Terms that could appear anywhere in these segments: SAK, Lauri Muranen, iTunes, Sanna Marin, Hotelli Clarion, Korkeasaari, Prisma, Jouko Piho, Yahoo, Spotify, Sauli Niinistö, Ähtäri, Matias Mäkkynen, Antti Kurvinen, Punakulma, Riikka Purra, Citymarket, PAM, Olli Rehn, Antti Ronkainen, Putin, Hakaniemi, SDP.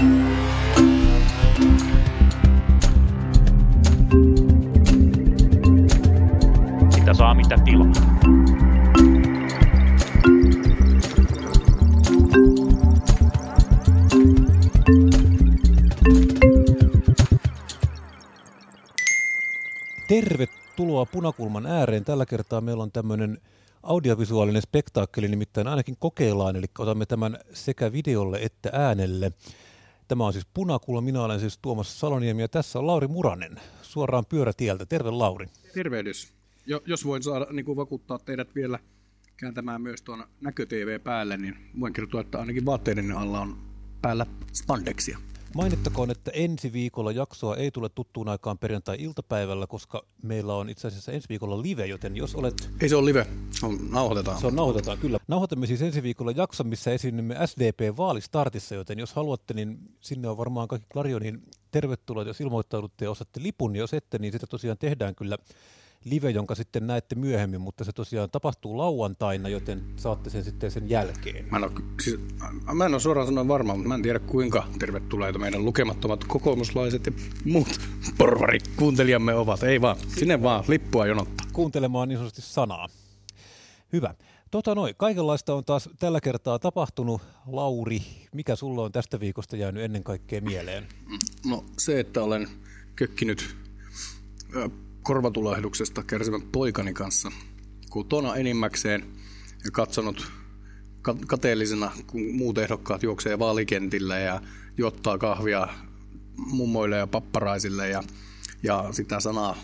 Mitä saa, mitä tilaa. Tervetuloa Punakulman ääreen. Tällä kertaa meillä on tämmöinen audiovisuaalinen spektaakkeli, nimittäin ainakin kokeillaan, eli otamme tämän sekä videolle että äänelle. Tämä on siis Punakulma, minä olen siis Tuomas Saloniemi ja tässä on Lauri Muranen suoraan pyörätieltä. Terve Lauri. Tervehdys. Jos voin saada niin kuin vakuuttaa teidät vielä kääntämään myös tuon näkö-TV päälle, niin voin kertoa, että ainakin vaatteiden alla on päällä spandexia. Mainittakoon, että ensi viikolla jaksoa ei tule tuttuun aikaan perjantai-iltapäivällä, koska meillä on itse asiassa ensi viikolla live, joten jos olet... Ei se ole live, se nauhoitetaan, kyllä. Nauhoitamme siis ensi viikolla jakson, missä esiinnymme SDP-vaalistartissa, joten jos haluatte, niin sinne on varmaan kaikki Clarionin tervetuloa, jos ilmoittaudutte ja osatte lipun, niin jos ette, niin sitä tosiaan tehdään kyllä live, jonka sitten näette myöhemmin, mutta se tosiaan tapahtuu lauantaina, joten saatte sen sitten sen jälkeen. Mä en ole suoraan sanoen varma, mutta mä en tiedä kuinka tervetulleita meidän lukemattomat kokoomuslaiset ja muut porvarikuuntelijamme ovat. Ei vaan, sinne vaan lippua jonottaa. Kuuntelemaan niin sanotusti sanaa. Hyvä. Kaikenlaista on taas tällä kertaa tapahtunut. Lauri, mikä sulla on tästä viikosta jäänyt ennen kaikkea mieleen? No se, että olen kökkinyt korvatulahduksesta kärsivän poikani kanssa kotona enimmäkseen ja katsonut kateellisena, kun muut ehdokkaat juoksee vaalikentillä ja juottaa kahvia mummoille ja papparaisille ja sitä sanaa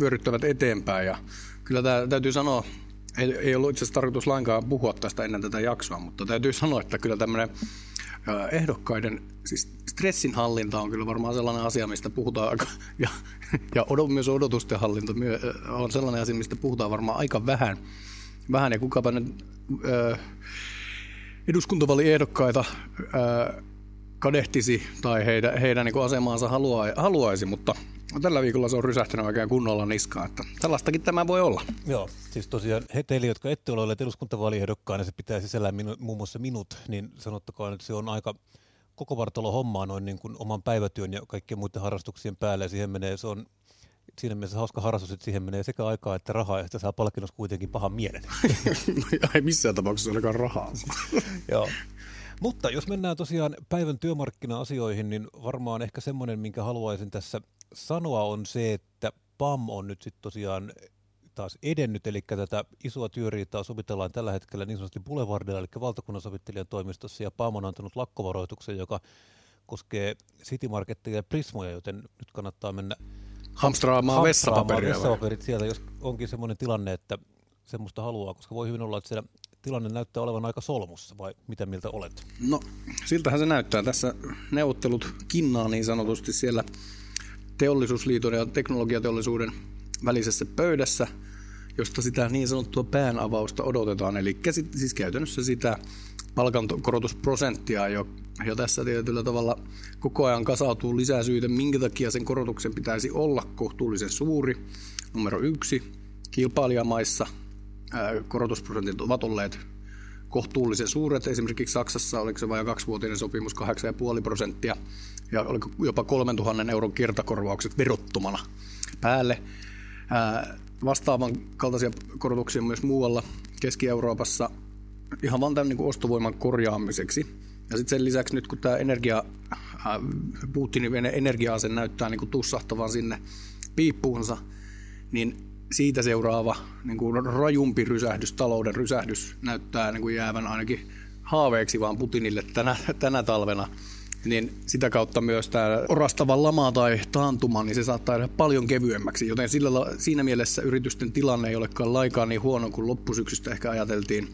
vyöryttävät eteenpäin. Ja kyllä tämä täytyy sanoa, ei ollut itse asiassa tarkoitus lainkaan puhua tästä ennen tätä jaksoa, mutta täytyy sanoa, että kyllä tämmöinen ehdokkaiden siis stressinhallinta on kyllä varmaan sellainen asia, mistä puhutaan, ja myös odotusten hallinta on sellainen asia, mistä puhutaan varmaan aika vähän ja kukapa nyt eduskuntavali-ehdokkaita kadehtisi tai heidän niin kuin asemaansa haluaisi, mutta tällä viikolla se on rysähtänyt oikein kunnolla niskaan, että tällaistakin tämä voi olla. Joo, siis tosiaan teille, jotka ette ole olleet eduskuntavaaliehdokkaana, se pitää sisällään muun muassa minut, niin sanottakoon, että se on aika koko vartalo hommaa noin niin kuin oman päivätyön ja kaikkien muiden harrastuksien päälle, ja siihen menee, se on siinä mielessä hauska harrastus, että siihen menee sekä aikaa että rahaa, ja sitä saa palkinnossa kuitenkin pahan mielen. Ei missään tapauksessa olekaan rahaa. Joo. Mutta jos mennään tosiaan päivän työmarkkina-asioihin, niin varmaan ehkä semmoinen, minkä haluaisin tässä sanoa, on se, että PAM on nyt sitten tosiaan taas edennyt, eli tätä isoa työriitaa sovitellaan tällä hetkellä niin sanotusti Boulevardilla, eli valtakunnansovittelijan toimistossa, ja PAM on antanut lakkovaroituksen, joka koskee Citymarketteja ja Prismoja, joten nyt kannattaa mennä hamstraamaan vessapaperit sieltä, jos onkin semmoinen tilanne, että semmoista haluaa, koska voi hyvin olla, että siellä tilanne näyttää olevan aika solmussa, vai mitä mieltä olet? No, siltähän se näyttää. Tässä neuvottelut kinnaa niin sanotusti siellä Teollisuusliiton ja teknologiateollisuuden välisessä pöydässä, josta sitä niin sanottua päänavausta odotetaan. Eli siis käytännössä sitä palkankorotusprosenttia, jo tässä tietyllä tavalla koko ajan kasautuu lisää syitä, minkä takia sen korotuksen pitäisi olla kohtuullisen suuri. Numero 1, kilpailijamaissa korotusprosentit ovat olleet kohtuullisen suuret. Esimerkiksi Saksassa oliko se vain 2-vuotinen sopimus 8,5%, ja oliko jopa 3 000 euron kertakorvaukset verottomana päälle. Vastaavan kaltaisia korotuksia myös muualla Keski-Euroopassa ihan vaan tämän niin kuin ostovoiman korjaamiseksi. Ja sitten sen lisäksi nyt kun tämä Putinin energia-ase näyttää niin kuin tussahtavan sinne piippuunsa, niin siitä seuraava niin kuin rajumpi rysähdys, talouden rysähdys näyttää niin kuin jäävän ainakin haaveeksi vaan Putinille tänä talvena. Niin sitä kautta myös tämä orastava lama tai taantuma, niin se saattaa jäädä paljon kevyemmäksi. Joten siinä mielessä yritysten tilanne ei olekaan laikaa niin huono kuin loppusyksystä ehkä ajateltiin.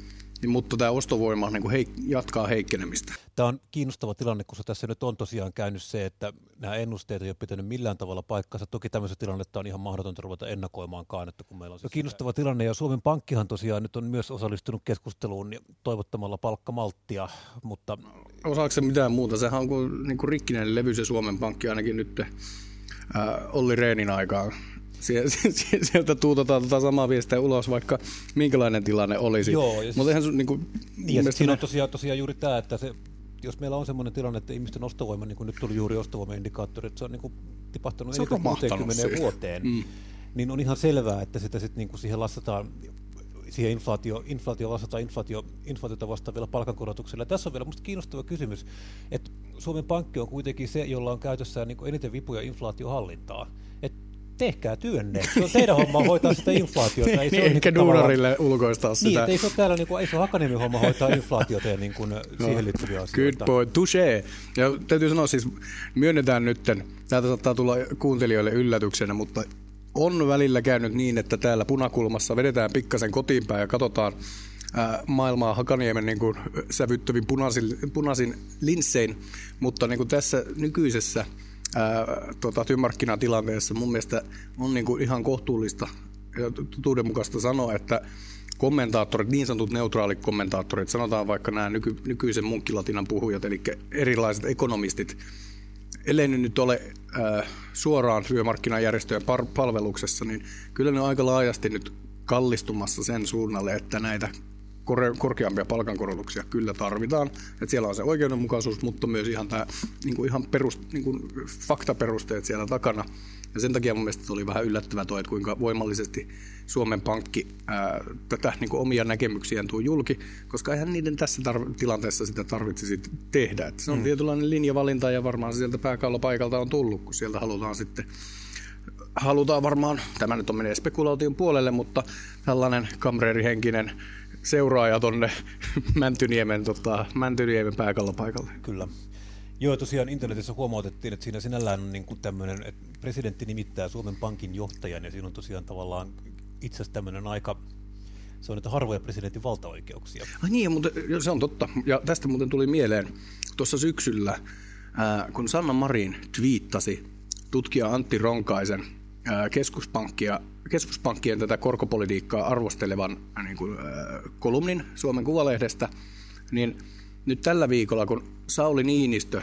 Mutta tämä ostovoima niin kuin jatkaa heikkenemistä. Tämä on kiinnostava tilanne, koska tässä nyt on tosiaan käynyt se, että nämä ennusteet ei ole pitänyt millään tavalla paikkaansa. Toki tämmöistä tilannetta on ihan mahdotonta ruveta ennakoimaankaan. Että kun meillä on kiinnostava tilanne, ja Suomen Pankkihan tosiaan nyt on myös osallistunut keskusteluun toivottamalla palkkamalttia. Mutta osaako se mitään muuta? Sehän on niin kuin rikkinen levy se Suomen Pankki ainakin nyt Olli Rehnin aikaan. Sieltä tuutetaan samaa viestiä ulos, vaikka minkälainen tilanne olisi. Joo, ja eihän sun, niin kuin, ja siinä on tosiaan juuri tämä, että se jos meillä on semmoinen tilanne, että ihmisten ostovoima, niin kuin nyt tuli juuri ostovoimaindikaattori, että se on niin kuin tipahtanut eniten 60 vuoteen, niin on ihan selvää, että sitä sitten niin kuin siihen lassataan, siihen inflaatiota vastaan vielä palkankorotuksella. Ja tässä on vielä musta kiinnostava kysymys, että Suomen Pankki on kuitenkin se, jolla on käytössään niin kuin eniten vipuja inflaatiohallintaa. Tehkää työnne. Se on teidän homma hoitaa sitä inflaatiota. Ei se ehkä duunarille ulkoistaa sitä. Niin, ei se ole täällä, niin kuin, ei se ole Hakaniemen homma hoitaa inflaatiota ja niin kuin siihen liittyviä asioita. Good point, touché. Ja täytyy sanoa siis, myönnetään nytten, täältä saattaa tulla kuuntelijoille yllätyksenä, mutta on välillä käynyt niin, että täällä Punakulmassa vedetään pikkasen kotiinpäin ja katsotaan maailmaa Hakaniemen niin kuin sävyttävin punaisin linssein, mutta niin kuin tässä nykyisessä työmarkkinatilanteessa mun mielestä on niin kuin ihan kohtuullista ja totuudenmukaista sanoa, että kommentaattorit, niin sanotut neutraalit kommentaattorit, sanotaan vaikka nämä nykyisen munkkilatinan puhujat, eli erilaiset ekonomistit, ellei nyt ole suoraan työmarkkinajärjestöjen palveluksessa, niin kyllä ne on aika laajasti nyt kallistumassa sen suunnalle, että näitä korkeampia palkankorotuksia kyllä tarvitaan. Et siellä on se oikeudenmukaisuus, mutta myös ihan tämä niinku ihan niinku faktaperusteet siellä takana. Ja sen takia mun mielestä oli vähän yllättävää toi, että kuinka voimallisesti Suomen Pankki tätä niinku omia näkemyksiään tuo julki, koska eihän niiden tässä tilanteessa sitä tarvitsisi tehdä. Et se on tietynlainen linjavalinta ja varmaan sieltä pääkallopaikalta on tullut, kun sieltä halutaan sitten varmaan, tämä nyt on menee spekulaation puolelle, mutta tällainen kamreerihenkinen seuraaja tuonne Mäntyniemen pääkallapaikalle. Kyllä. Joo, tosiaan internetissä huomautettiin, että siinä sinällään on niin kuin tämmöinen, että presidentti nimittää Suomen Pankin johtajan, ja siinä on tosiaan tavallaan itse asiassa tämmöinen aika, se on näitä harvoja presidentin valtaoikeuksia. Ah niin, mutta se on totta. Ja tästä muuten tuli mieleen tuossa syksyllä, kun Sanna Marin twiittasi tutkija Antti Ronkaisen keskuspankkien tätä korkopolitiikkaa arvostelevan niin kuin, kolumnin Suomen Kuvalehdestä, niin nyt tällä viikolla, kun Sauli Niinistö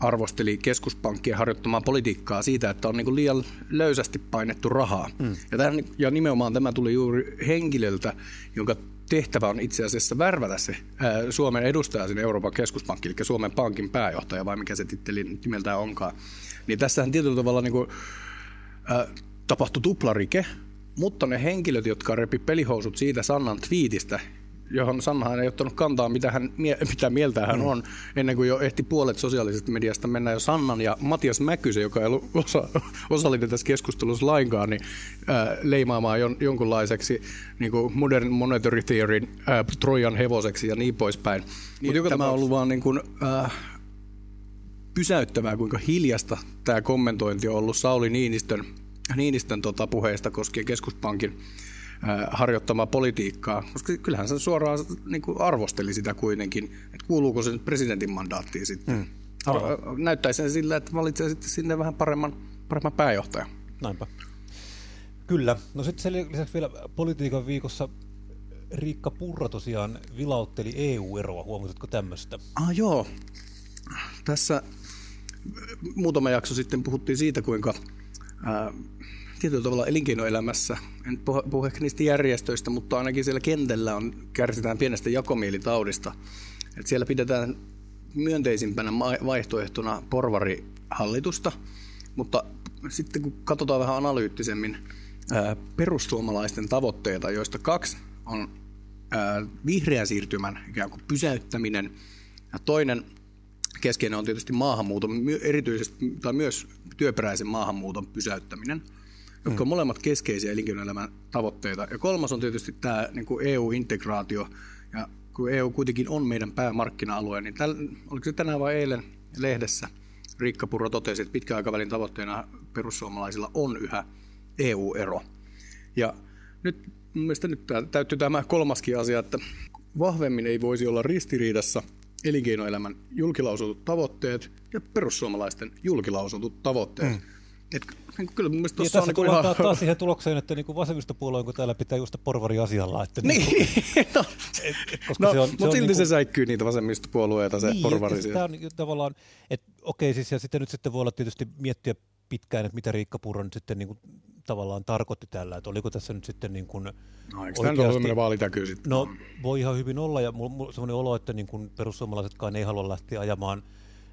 arvosteli keskuspankkien harjoittamaa politiikkaa siitä, että on niin kuin liian löysästi painettu rahaa. Ja nimenomaan tämä tuli juuri henkilöltä, jonka tehtävä on itse asiassa värvätä se Suomen edustaja sinne Euroopan keskuspankkiin, eli Suomen Pankin pääjohtaja, vai mikä se titteli nimeltään onkaan. Niin tässähän tietyllä tavalla niin kuin, tapahtui tuplarike, mutta ne henkilöt, jotka repi pelihousut siitä Sannan twiitistä, johon Sannahan ei ottanut kantaa, mitä mieltä hän on, ennen kuin jo ehti puolet sosiaalisesta mediasta mennä jo Sannan ja Matias Mäkkysen, joka ei ollut osallinen tässä keskustelussa lainkaan, niin leimaamaan jonkunlaiseksi niin kuin modern monetary theoryn Trojan hevoseksi ja niin poispäin. Niin, tämä on ollut vaan niin kuin, pysäyttävää, kuinka hiljasta tämä kommentointi on ollut Sauli Niinistön puheista koskien keskuspankin harjoittamaa politiikkaa, koska kyllähän se suoraan niin kuin arvosteli sitä kuitenkin, että kuuluuko se nyt presidentin mandaattiin sitten. Näyttäisi sen sillä, että valitsee sitten sinne vähän paremman pääjohtajan. Näinpä. Kyllä. No sitten sen lisäksi vielä politiikan viikossa Riikka Purra tosiaan vilautteli EU-eroa. Huomasitko tämmöistä? Ah joo. Tässä muutama jakso sitten puhuttiin siitä, kuinka tietyllä tavalla elinkeinoelämässä, en puhu ehkä niistä järjestöistä, mutta ainakin siellä kentällä kärsitään pienestä jakomielitaudista. Et siellä pidetään myönteisimpänä vaihtoehtona porvarihallitusta, mutta sitten kun katsotaan vähän analyyttisemmin perussuomalaisten tavoitteita, joista 2 on vihreän siirtymän ikään kuin pysäyttäminen ja toinen keskeinen on tietysti maahanmuuton, erityisesti tai myös työperäisen maahanmuuton pysäyttäminen, jotka on molemmat keskeisiä elinkeinoelämän tavoitteita. Ja 3 on tietysti tämä niin kuin EU-integraatio, ja kun EU kuitenkin on meidän päämarkkina-alue, niin oliko se tänään vai eilen lehdessä Riikka Purra totesi, että pitkän aikavälin tavoitteena perussuomalaisilla on yhä EU-ero. Ja nyt mielestäni täytyy tämä 3:skin asia, että vahvemmin ei voisi olla ristiriidassa elinkeinoelämän julkilausutut tavoitteet ja perussuomalaisten julkilausutut tavoitteet. Kyllä mun mielestä tuossa on niin ihan taas siihen tulokseen, että niin vasemmistopuolue, kun täällä pitää juosta porvariasialla. Että niin, no, mutta silti se säikkyy niitä vasemmistopuolueita, se niin, porvarisia. Tämä on tavallaan, että okei, siis ja sitten nyt sitten voi olla tietysti miettiä pitkään, että mitä Riikka Purra nyt sitten niin tavallaan tarkoitti tällä, että oliko tässä nyt sitten niin kuin no, eikö oikeasti vaalitäkyy sitten? No voi ihan hyvin olla, ja mulla on sellainen olo, että niin kuin perussuomalaisetkaan ei halua lähteä ajamaan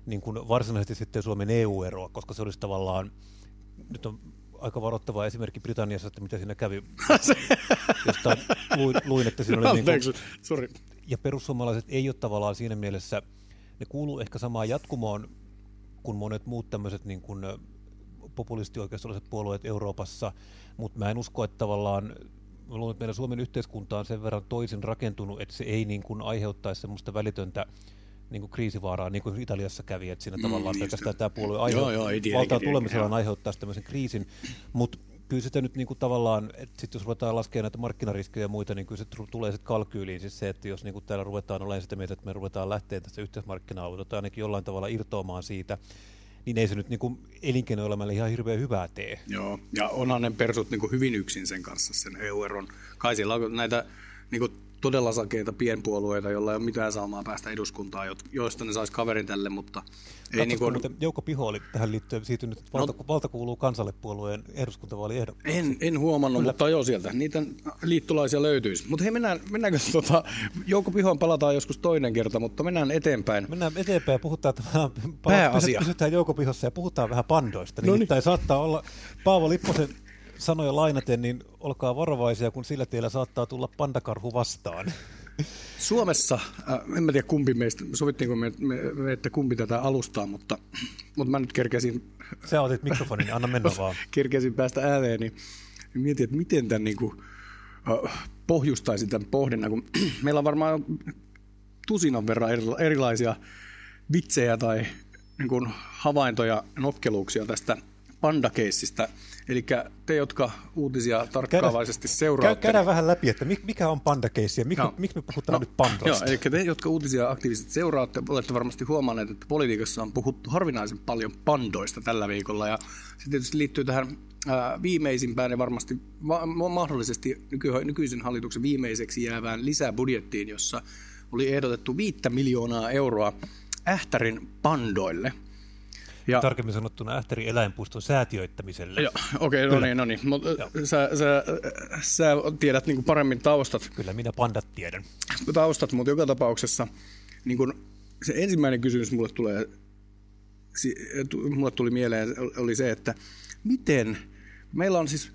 niin kuin varsinaisesti sitten Suomen EU-eroa, koska se olisi tavallaan, nyt on aika varoittava esimerkki Britanniassa, että mitä siinä kävi, jostain luin, että siinä oli niin kuin, ja perussuomalaiset ei ole tavallaan siinä mielessä, ne kuuluu ehkä samaan jatkumoon kuin monet muut tämmöiset niin kuin populistioikeistolliset puolueet Euroopassa, mutta mä en usko, että tavallaan mä luulen, että meidän Suomen yhteiskunta on sen verran toisin rakentunut, että se ei niin kuin aiheuttaisi semmoista välitöntä niin kuin kriisivaaraa, niin kuin Italiassa kävi, että siinä tavallaan pelkästään tämä puolue valtaa tulemisellaan aiheuttaisi tämmöisen kriisin, mutta kyllä sitä nyt niin kuin tavallaan, että sit jos ruvetaan laskemaan näitä markkinariskejä ja muita, niin kyllä se tulee sitten kalkyyliin, siis se, että jos niin kuin täällä ruvetaan olemaan sitä mieltä, että me ruvetaan lähteä tästä yhteismarkkina-alueelta tai ainakin jollain tavalla irtoamaan siitä, niin ei se nyt niin elinkeinoelämälle ihan hirveän hyvää tee. Joo, ja onhan ne persut niin hyvin yksin sen kanssa, sen EU-eron. Kai siellä on näitä niin todella sakeita pienpuolueita, joilla ei ole mitään saamaa päästä eduskuntaan, joista ne saisi kaverin tälle, mutta ei niin kuin... Jouko Piho oli tähän liittyen siirtynyt, että valta kuuluu kansalle puolueen eduskuntavaaliehdokkaksi. En huomannut, kyllä. Mutta joo sieltä, niitä liittolaisia löytyisi. Mutta hei, mennäänkö Jouko Pihoon palataan joskus toinen kerta, mutta mennään eteenpäin. Mennään eteenpäin ja puhutaan, pysytään Jouko Pihossa ja puhutaan vähän pandoista. Nimittäin saattaa olla Paavo Lipposen sanoja lainaten, niin olkaa varovaisia, kun sillä teillä saattaa tulla pandakarhu vastaan. Suomessa, en mä tiedä kumpi meistä, sovittiinko me että kumpi tätä alustaa, mutta mä nyt kerkesin... Sä otit mikrofonin, anna mennä vaan. Kerkesin päästä ääneen, niin mietin, että miten tämän niin kuin, pohjustaisin tämän pohdinnan, kun meillä on varmaan tusinan verran erilaisia vitsejä tai niin kuin, havaintoja, nokkeluuksia tästä pandakeissistä. Eli te, jotka uutisia tarkkaavaisesti seuraatte... Käydään vähän läpi, että mikä on pandakeissi ja miksi me puhutaan nyt pandoista. Eli te, jotka uutisia aktiivisesti seuraatte, olette varmasti huomanneet, että politiikassa on puhuttu harvinaisen paljon pandoista tällä viikolla. Ja se tietysti liittyy tähän viimeisimpään ja varmasti mahdollisesti nykyisen hallituksen viimeiseksi jäävään lisäbudjettiin, jossa oli ehdotettu 5 miljoonaa euroa Ähtärin pandoille. Ja tarkemmin sanottuna Ähtärin eläinpuiston säätiöittämiselle. Okei, no niin. Sä tiedät niin kuin paremmin taustat. Kyllä, minä pandat tiedän. Taustat, mutta joka tapauksessa niin kuin se ensimmäinen kysymys mulle tuli mieleen oli se, että miten meillä on siis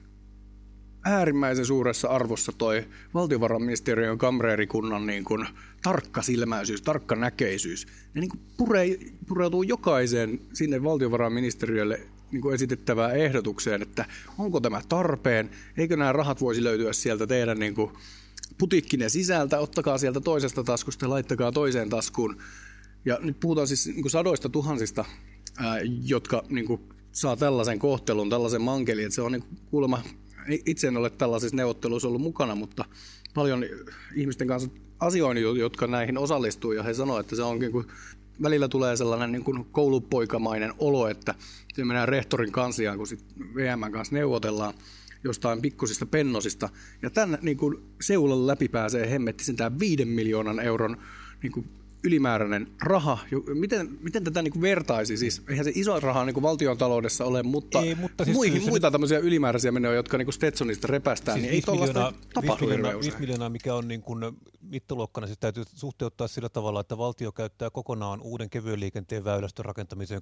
äärimmäisen suuressa arvossa toi valtiovarainministeriön kamreerikunnan niin kuin tarkkasilmäisyys, tarkkanäköisyys. Ne niin kuin pureutuu jokaiseen sinne valtiovarainministeriölle niin kuin esitettävään ehdotukseen, että onko tämä tarpeen, eikö nämä rahat voisi löytyä sieltä teidän niin kuin putiikkinen sisältä, ottakaa sieltä toisesta taskusta ja laittakaa toiseen taskuun. Ja nyt puhutaan siis niin kuin 100,000 jotka niin kuin saa tällaisen kohtelun, tällaisen mankelin, että se on niin kuin kuulemma... Itse en ole tällaisissa neuvotteluissa ollut mukana, mutta paljon ihmisten kanssa asioinut, jotka näihin osallistuu, ja he sanoo, että se onkin, kun välillä tulee sellainen niin kuin koulupoikamainen olo, että se menee rehtorin kansiaan, kun sitten VM:n kanssa neuvotellaan jostain pikkusista pennosista. Ja tämän niin kuin seulan läpi pääsee hemmettisin tämä 5 miljoonan euron niin kuin ylimääräinen raha. Miten tätä niin kuin vertaisi? Siis, eihän se iso raha niin kuin valtion taloudessa ole, mutta, ei, mutta siis muita tämmöisiä ylimääräisiä menoja, jotka niin kuin Stetsonista repäästään, siis niin ei tuollaista tapahdu. 5 miljoonaa, mikä on niin kuin mittaluokkana, siis täytyy suhteuttaa sillä tavalla, että valtio käyttää kokonaan uuden kevyen liikenteen väylästön rakentamiseen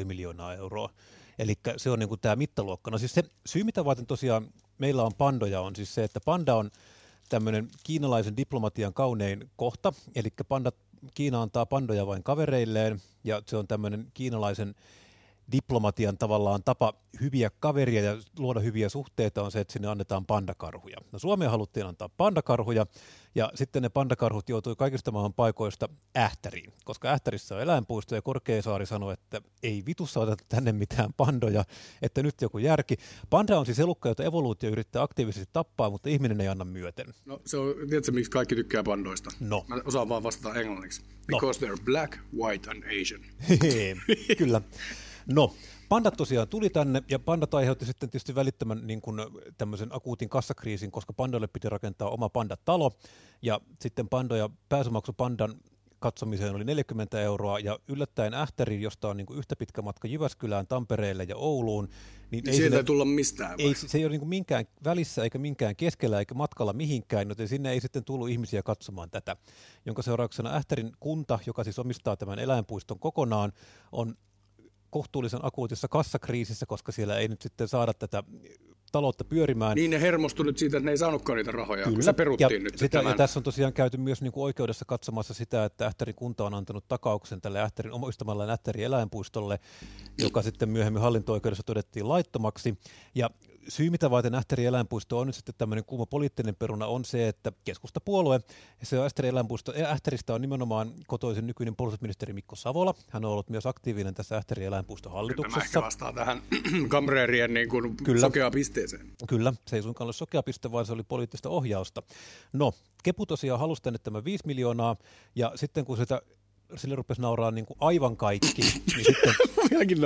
3,5 miljoonaa euroa. Eli se on niin kuin tämä mittaluokka. No siis se syy, mitä varten tosiaan meillä on pandoja, on siis se, että panda on tämmöinen kiinalaisen diplomatian kaunein kohta, eli pandat Kiina antaa pandoja vain kavereilleen, ja se on tämmöinen kiinalaisen diplomatian tavallaan tapa hyviä kaveria ja luoda hyviä suhteita on se, että sinne annetaan pandakarhuja. No Suomeen haluttiin antaa pandakarhuja, ja sitten ne pandakarhut joutui kaikista maailman paikoista Ähtäriin, koska Ähtärissä on eläinpuisto, ja Korkeasaari sanoi, että ei vitussa oteta tänne mitään pandoja, että nyt joku järki. Panda on siis elukka, jota evoluutio yrittää aktiivisesti tappaa, mutta ihminen ei anna myöten. No se on, tiedätkö miksi kaikki tykkää pandoista? No. Mä osaan vaan vastata englanniksi. Because they're black, white and Asian. Kyllä. No, pandat tosiaan tuli tänne, ja pandat aiheutti sitten tietysti välittömän niin kuin tämmöisen akuutin kassakriisin, koska pandoille piti rakentaa oma pandatalo, ja sitten pandoja, pääsymaksu pandan katsomiseen oli 40 euroa, ja yllättäen Ähtäriin, josta on niin kuin yhtä pitkä matka Jyväskylään, Tampereelle ja Ouluun, niin ei sieltä tulla mistään. Ei, se ei ole niin kuin minkään välissä, eikä minkään keskellä, eikä matkalla mihinkään, joten sinne ei sitten tullut ihmisiä katsomaan tätä, jonka seurauksena Ähtärin kunta, joka siis omistaa tämän eläinpuiston kokonaan, on kohtuullisen akuutissa kassakriisissä, koska siellä ei nyt sitten saada tätä taloutta pyörimään. Niin ne hermostunut siitä, että ne ei saanutkaan niitä rahoja, kyllä, kun se peruttiin nyt. Ja tässä on tosiaan käyty myös niin kuin oikeudessa katsomassa sitä, että Ähtärin kunta on antanut takauksen tälle Ähtärin omistamalleen Ähtärin eläinpuistolle, joka sitten myöhemmin hallinto-oikeudessa todettiin laittomaksi. Ja syy, mitä vaiten Ähtärin eläinpuisto on nyt sitten tämmöinen kuuma poliittinen peruna, on se, että keskustapuolue, se Ähtäristä on nimenomaan kotoisin nykyinen puolustusministeri Mikko Savola. Hän on ollut myös aktiivinen tässä Ähtärin eläinpuiston hallituksessa. Tämä ehkä vastaa tähän kamreerien niin kuin sokeapisteeseen. Kyllä, se ei suinkaan ole sokeapiste, vaan se oli poliittista ohjausta. No, Kepu tosiaan halusi tänne tämän 5 miljoonaa, ja sitten kun sitä sille rupesi nauraa niin kuin aivan kaikki. Niin sitten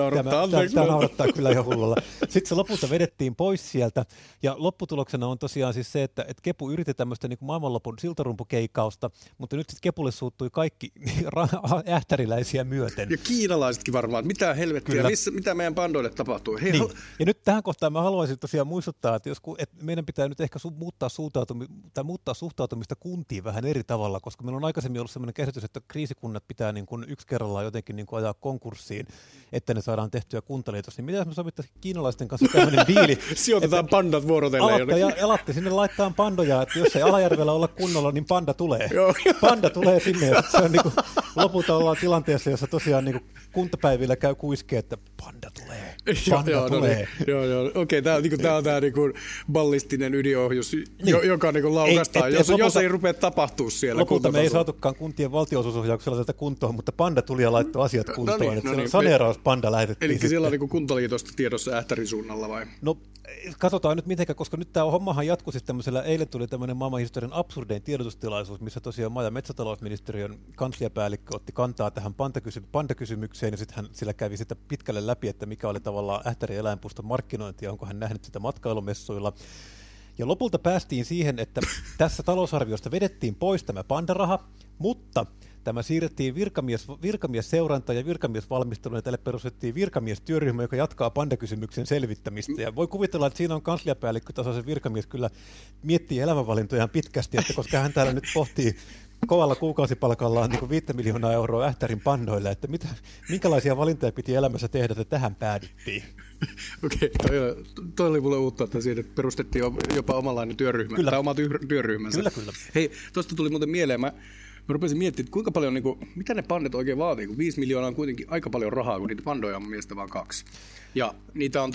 tämä naurattaa kyllä jo hullulla. Sitten se lopulta vedettiin pois sieltä, ja lopputuloksena on tosiaan siis se, että Kepu yritti tämmöistä niin kuin maailmanlopun siltarumpukeikausta, mutta nyt sitten Kepulle suuttui kaikki ähtäriläisiä myöten. Ja kiinalaisetkin varmaan, mitä helvettiä, mitä meidän pandoille tapahtuu. Hei, niin. Ja nyt tähän kohtaan mä haluaisin tosiaan muistuttaa, että meidän pitää nyt ehkä muuttaa suhtautumista kuntiin vähän eri tavalla, koska meillä on aikaisemmin ollut sellainen käsitys, että kriisikunnat pitää niin kuin yksi kerrallaan jotenkin niin kuin ajaa konkurssiin, että ne saadaan tehtyä kuntaliitos. Niin mitä me sovittaisiin kiinalaisten kanssa tämmöinen diili? Sijoitetaan pandat vuorotellen. Alatte sinne laittaa pandoja, että jos ei Alajärvellä olla kunnolla, niin panda tulee. Joo. Panda tulee sinne. Se on niin kuin, lopulta ollaan tilanteessa, jossa tosiaan niin kuin kuntapäivillä käy kuiskeen, että panda tulee. Panda tulee. Joo. Okei, tämä on tämä niin kuin ballistinen ydinohjus, niin, joka niin kuin laukastaa, jos ei rupea tapahtua siellä. Lopulta me ei saatukaan kuntien valtionosuusohjauksella tätä kuntoon, mutta panda tuli ja laittoi asiat kuntoon. No niin. Saneerauspanda lähetettiin. Eli siellä on niin kuntaliitosta tiedossa Ähtärin suunnalla vai? No katsotaan nyt mitenkä, koska nyt tämä hommahan jatkui siis tämmöisellä, eilen tuli tämmöinen maailmanhistorian absurdein tiedotustilaisuus, missä tosiaan maa- ja metsätalousministeriön kansliapäällikkö otti kantaa tähän pandakysymykseen, ja sitten hän sillä kävi sitä pitkälle läpi, että mikä oli tavallaan Ähtärin eläinpuiston markkinointi, ja onko hän nähnyt sitä matkailumessuilla. Ja lopulta päästiin siihen, että tässä talousarviosta vedettiin pois tämä pandaraha, mutta tämä siirrettiin virkamiesseuranta ja virkamiesvalmisteluun, ja tälle perustettiin virkamiestyöryhmä, joka jatkaa pandakysymyksen selvittämistä. Ja voi kuvitella, että siinä on kansliapäällikkötasoisen virkamies kyllä miettii elämänvalintojaan pitkästi, että koska hän täällä nyt pohtii kovalla kuukausipalkallaan niin kuin 5 miljoonaa euroa Ähtärin pandoille, että minkälaisia valintoja piti elämässä tehdä, että tähän päädyttiin. Okei, toi oli mulle uutta, että siitä perustettiin jopa omanlainen työryhmä, kyllä. Tai oma työryhmänsä. Kyllä. Hei, tuosta tuli muuten mieleen, mä rupesin miettimään, kuinka paljon, niin kuin, mitä ne pandat oikein vaatii, kun 5 miljoonaa on kuitenkin aika paljon rahaa, kun niitä pandoja on miestä vaan 2. Ja niitä on,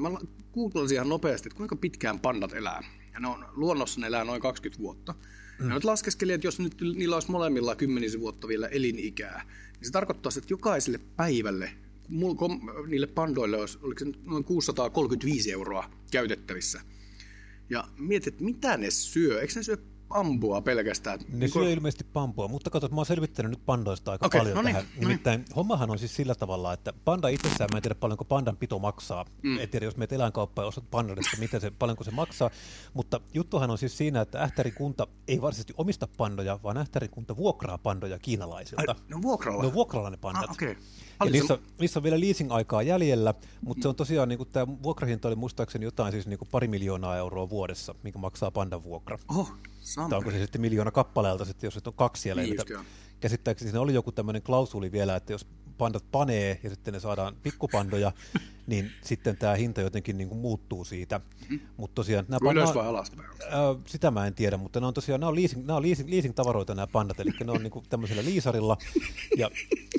mä googlasin ihan nopeasti, että kuinka pitkään pandat elää. Ja ne on, luonnossa ne elää noin 20 vuotta. Ja nyt laskeskelin, että jos nyt niillä olisi molemmilla 10 vuotta vielä elinikää, niin se tarkoittaa, että jokaiselle päivälle niille pandoille olisi, oliko se noin 635 € käytettävissä. Ja mietit, että mitä ne syö? Eikö ne syö pambua pelkästään? Ne syö ilmeisesti pambua, mutta katso, mä oon selvittänyt nyt pandoista aika paljon tähän. Nimittäin hommahan on siis sillä tavalla, että panda itsessään, mä en tiedä paljonko pandan pito maksaa. En tiedä, jos meet eläinkauppaan ja ostat pandasta, paljonko se maksaa. Mutta juttuhan on siis siinä, että Ähtärin kunta ei varsinaisesti omista pandoja, vaan Ähtärin kunta vuokraa pandoja kiinalaisilta. Ai, ne on vuokralla? Ne on vuokralla ne pandat. Okay. Niissä on vielä leasing-aikaa jäljellä, mutta se on tosiaan, niin tämä vuokrahinta oli muistaakseni jotain siis niin 2 miljoonaa euroa vuodessa, minkä maksaa pandan vuokra. Tai onko se sitten miljoona kappaleelta, sitten, jos on 2 siellä. Niin käsittääkseni siinä oli joku tämmöinen klausuli vielä, että jos pandat panee ja sitten ne saadaan pikkupandoja, niin sitten tämä hinta jotenkin niin kuin muuttuu siitä. Mut tosiaan, ylös vai alaspäin? Sitä mä en tiedä, mutta nämä on tosiaan leasing-tavaroita nämä pandat, eli ne on niin kuin tämmöisellä liisarilla. Ja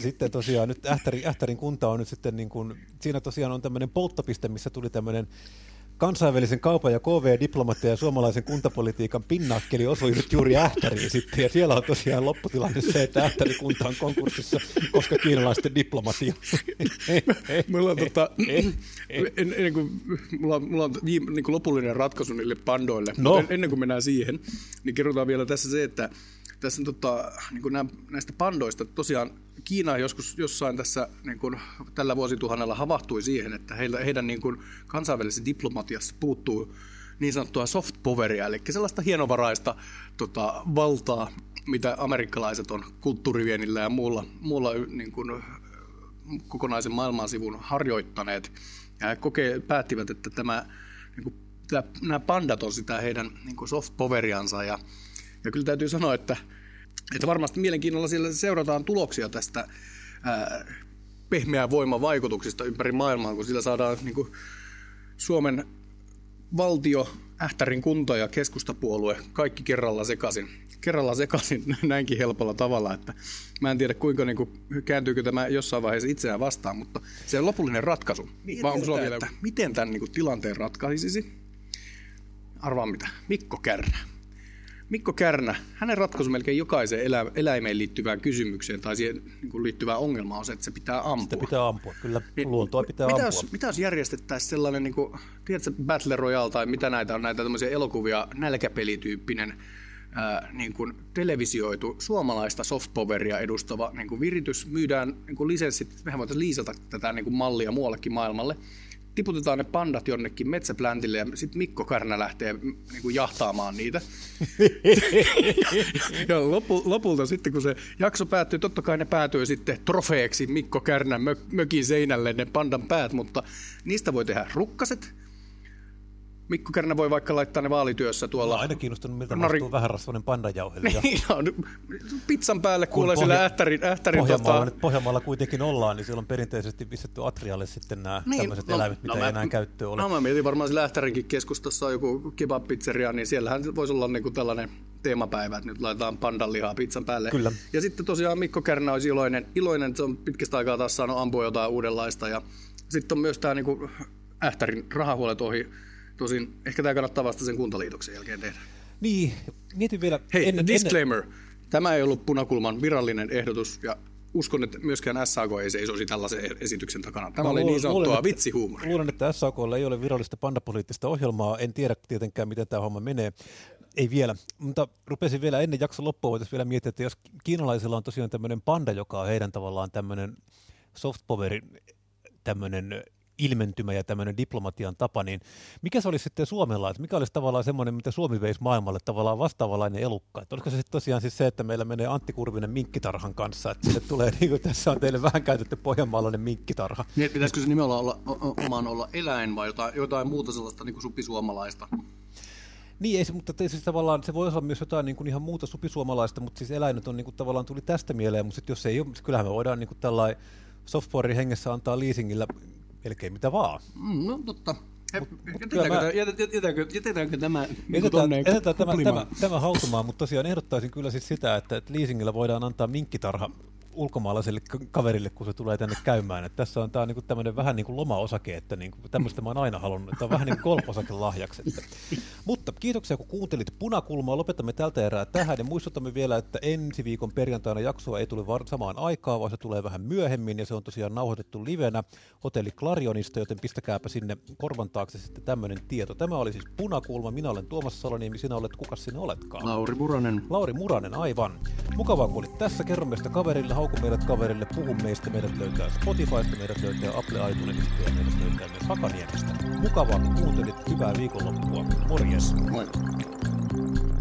sitten tosiaan nyt Ähtärin kunta on nyt sitten, niin kuin, siinä tosiaan on tämmöinen polttopiste, missä tuli tämmöinen kansainvälisen kaupan ja KV-diplomatia ja suomalaisen kuntapolitiikan pinnakkeli osui nyt juuri Ähtäriin sitten, ja siellä on tosiaan lopputilanne se, että Ähtärin kunta on konkurssissa, koska kiinalaisten diplomatia. Mulla on niin kuin lopullinen ratkaisu niille pandoille, mutta ennen kuin mennään siihen, niin kerrotaan vielä tässä se, että tässä on niin kuin näistä pandoista tosiaan Kiina joskus jossain tässä niin kuin tällä vuosituhannella havahtui siihen, että heidän niin kuin kansainvälisessä diplomatiassa puuttuu niin sanottua soft poweria, eli sellaista hienovaraista valtaa, mitä amerikkalaiset on kulttuuriviennillä ja muulla niin kuin kokonaisen maailmansivun harjoittaneet. Ja he päättivät, että nämä pandat on sitä heidän niin kuin soft poweriansa. Ja kyllä täytyy sanoa, että varmasti mielenkiinnolla siellä seurataan tuloksia tästä pehmeän voiman vaikutuksista ympäri maailmaa, kun sillä saadaan niin kuin Suomen valtio, Ähtärin kunta ja keskustapuolue kaikki kerralla sekaisin näinkin helpolla tavalla, että mä en tiedä kuinka kääntyykö tämä jossain vaiheessa itseään vastaan, mutta se on lopullinen ratkaisu. Miten tämän tilanteen ratkaisisi? Arvaa mitä. Mikko Kärnä, hänen ratkaisu melkein jokaiseen eläimeen liittyvään kysymykseen tai siihen liittyvään ongelmaan on se, että se pitää ampua. Sitä pitää ampua, kyllä luontoa pitää ampua. Mitä jos järjestettäisiin sellainen, tiedätkö, Battle Royale tai mitä näitä on, näitä tämmöisiä elokuvia, nälkäpelityyppinen televisioitu suomalaista softpoweria edustava viritys, myydään lisenssit, mehän voitaisiin liisata tätä mallia muuallekin maailmalle. Tiputetaan ne pandat jonnekin metsäpläntille ja sitten Mikko Kärnä lähtee jahtaamaan niitä. Ja lopulta sitten, kun se jakso päättyy, totta kai ne päätyy sitten trofeeksi Mikko Kärnän mökin seinälle ne pandan päät, mutta niistä voi tehdä rukkaset. Mikko Kärnä voi vaikka laittaa ne vaalityössä tuolla. Mä aina kiinnostunut, miltä maistuu vähän rasvainen pandajauhelija. Pizzan päälle kuulee siellä Ähtärin. Pohjanmaalla kuitenkin ollaan, niin siellä on perinteisesti pistetty atrialle sitten nämä tämmöiset eläimet, mitä ei enää käyttöön ole. Mä mietin varmaan siellä Ähtärinkin keskustassa on joku kebab-pizzeria, niin siellähän voisi olla tällainen teemapäivä, että nyt laitetaan pandanlihaa pizzan päälle. Kyllä. Ja sitten tosiaan Mikko Kärnä olisi iloinen, että se on pitkästä aikaa taas saanut ampua jotain uudenlaista. Ja sitten on myös tämä Ähtärin rahahuolet ohi. Tosin ehkä tämä kannattaa vasta sen kuntaliitoksen jälkeen tehdä. Niin, mietin vielä. Hei, disclaimer. Tämä ei ollut Punakulman virallinen ehdotus, ja uskon, että myöskään SAK ei seisoisi tällaisen esityksen takana. Tämä oli niin sanottua vitsihuumoria. Luulen, että SAK:lla ei ole virallista pandapoliittista ohjelmaa. En tiedä tietenkään, miten tämä homma menee. Ei vielä, mutta rupesin vielä ennen jakson loppua, voitaisiin vielä miettiä, että jos kiinalaisilla on tosiaan tämmöinen panda, joka on heidän tavallaan tämmöinen softpowerin tämmöinen ilmentymä ja tämmöinen diplomatian tapa, niin mikä se olisi sitten Suomella? Että mikä olisi tavallaan semmoinen, mitä Suomi veisi maailmalle, tavallaan vastaavanlainen elukka? Että olisiko se sitten tosiaan siis se, että meillä menee Antti Kurvinen minkkitarhan kanssa, että sille tulee niin kuin tässä on teille vähän käytetty pohjanmaalainen minkkitarha. Niin, pitäisikö se nimellä olla eläin vai jotain muuta sellaista niin kuin supisuomalaista? Niin, ei se, mutta siis tavallaan se voi olla myös jotain niin kuin ihan muuta supisuomalaista, mutta siis eläimet on niin kuin tavallaan tuli tästä mieleen, mutta jos ei ole, kyllähän me voidaan niin kuin tällainen software hengessä antaa leasingillä melkein mitä vaan. No totta. Jätetäänkö tämä hautumaan, mutta tosiaan ehdottaisin kyllä siis sitä, että leasingillä voidaan antaa minkkitarha ulkomaalaiselle kaverille, kun se tulee tänne käymään. Että tässä on niinku tämmöinen vähän niin kuin loma-osake, että niinku, tämmöistä mä oon aina halunnut, että on vähän niin kuin golf-osake lahjaksi. Mutta kiitoksia, kun kuuntelit Punakulmaa. Lopetamme tältä erää tähän ja muistutamme vielä, että ensi viikon perjantaina jaksoa ei tule samaan aikaan, vaan se tulee vähän myöhemmin ja se on tosiaan nauhoitettu livenä Hotelli Clarionista, joten pistäkääpä sinne korvan taakse sitten tämmöinen tieto. Tämä oli siis Punakulma. Minä olen Tuomas Saloniemi, sinä olet, kuka sinä oletkaan? Lauri Muranen, aivan. Mukavaa, kun olit tässä. Kerro meistä kaverille, hauku meidät kaverille, puhu meistä. Meidät löytää Spotifysta, meidät löytää Apple iTunesista ja meidät löytää myös Hakaniemestä. Mukavaa, kun kuuntelit. Hyvää viikonloppua. Morjes. Moi.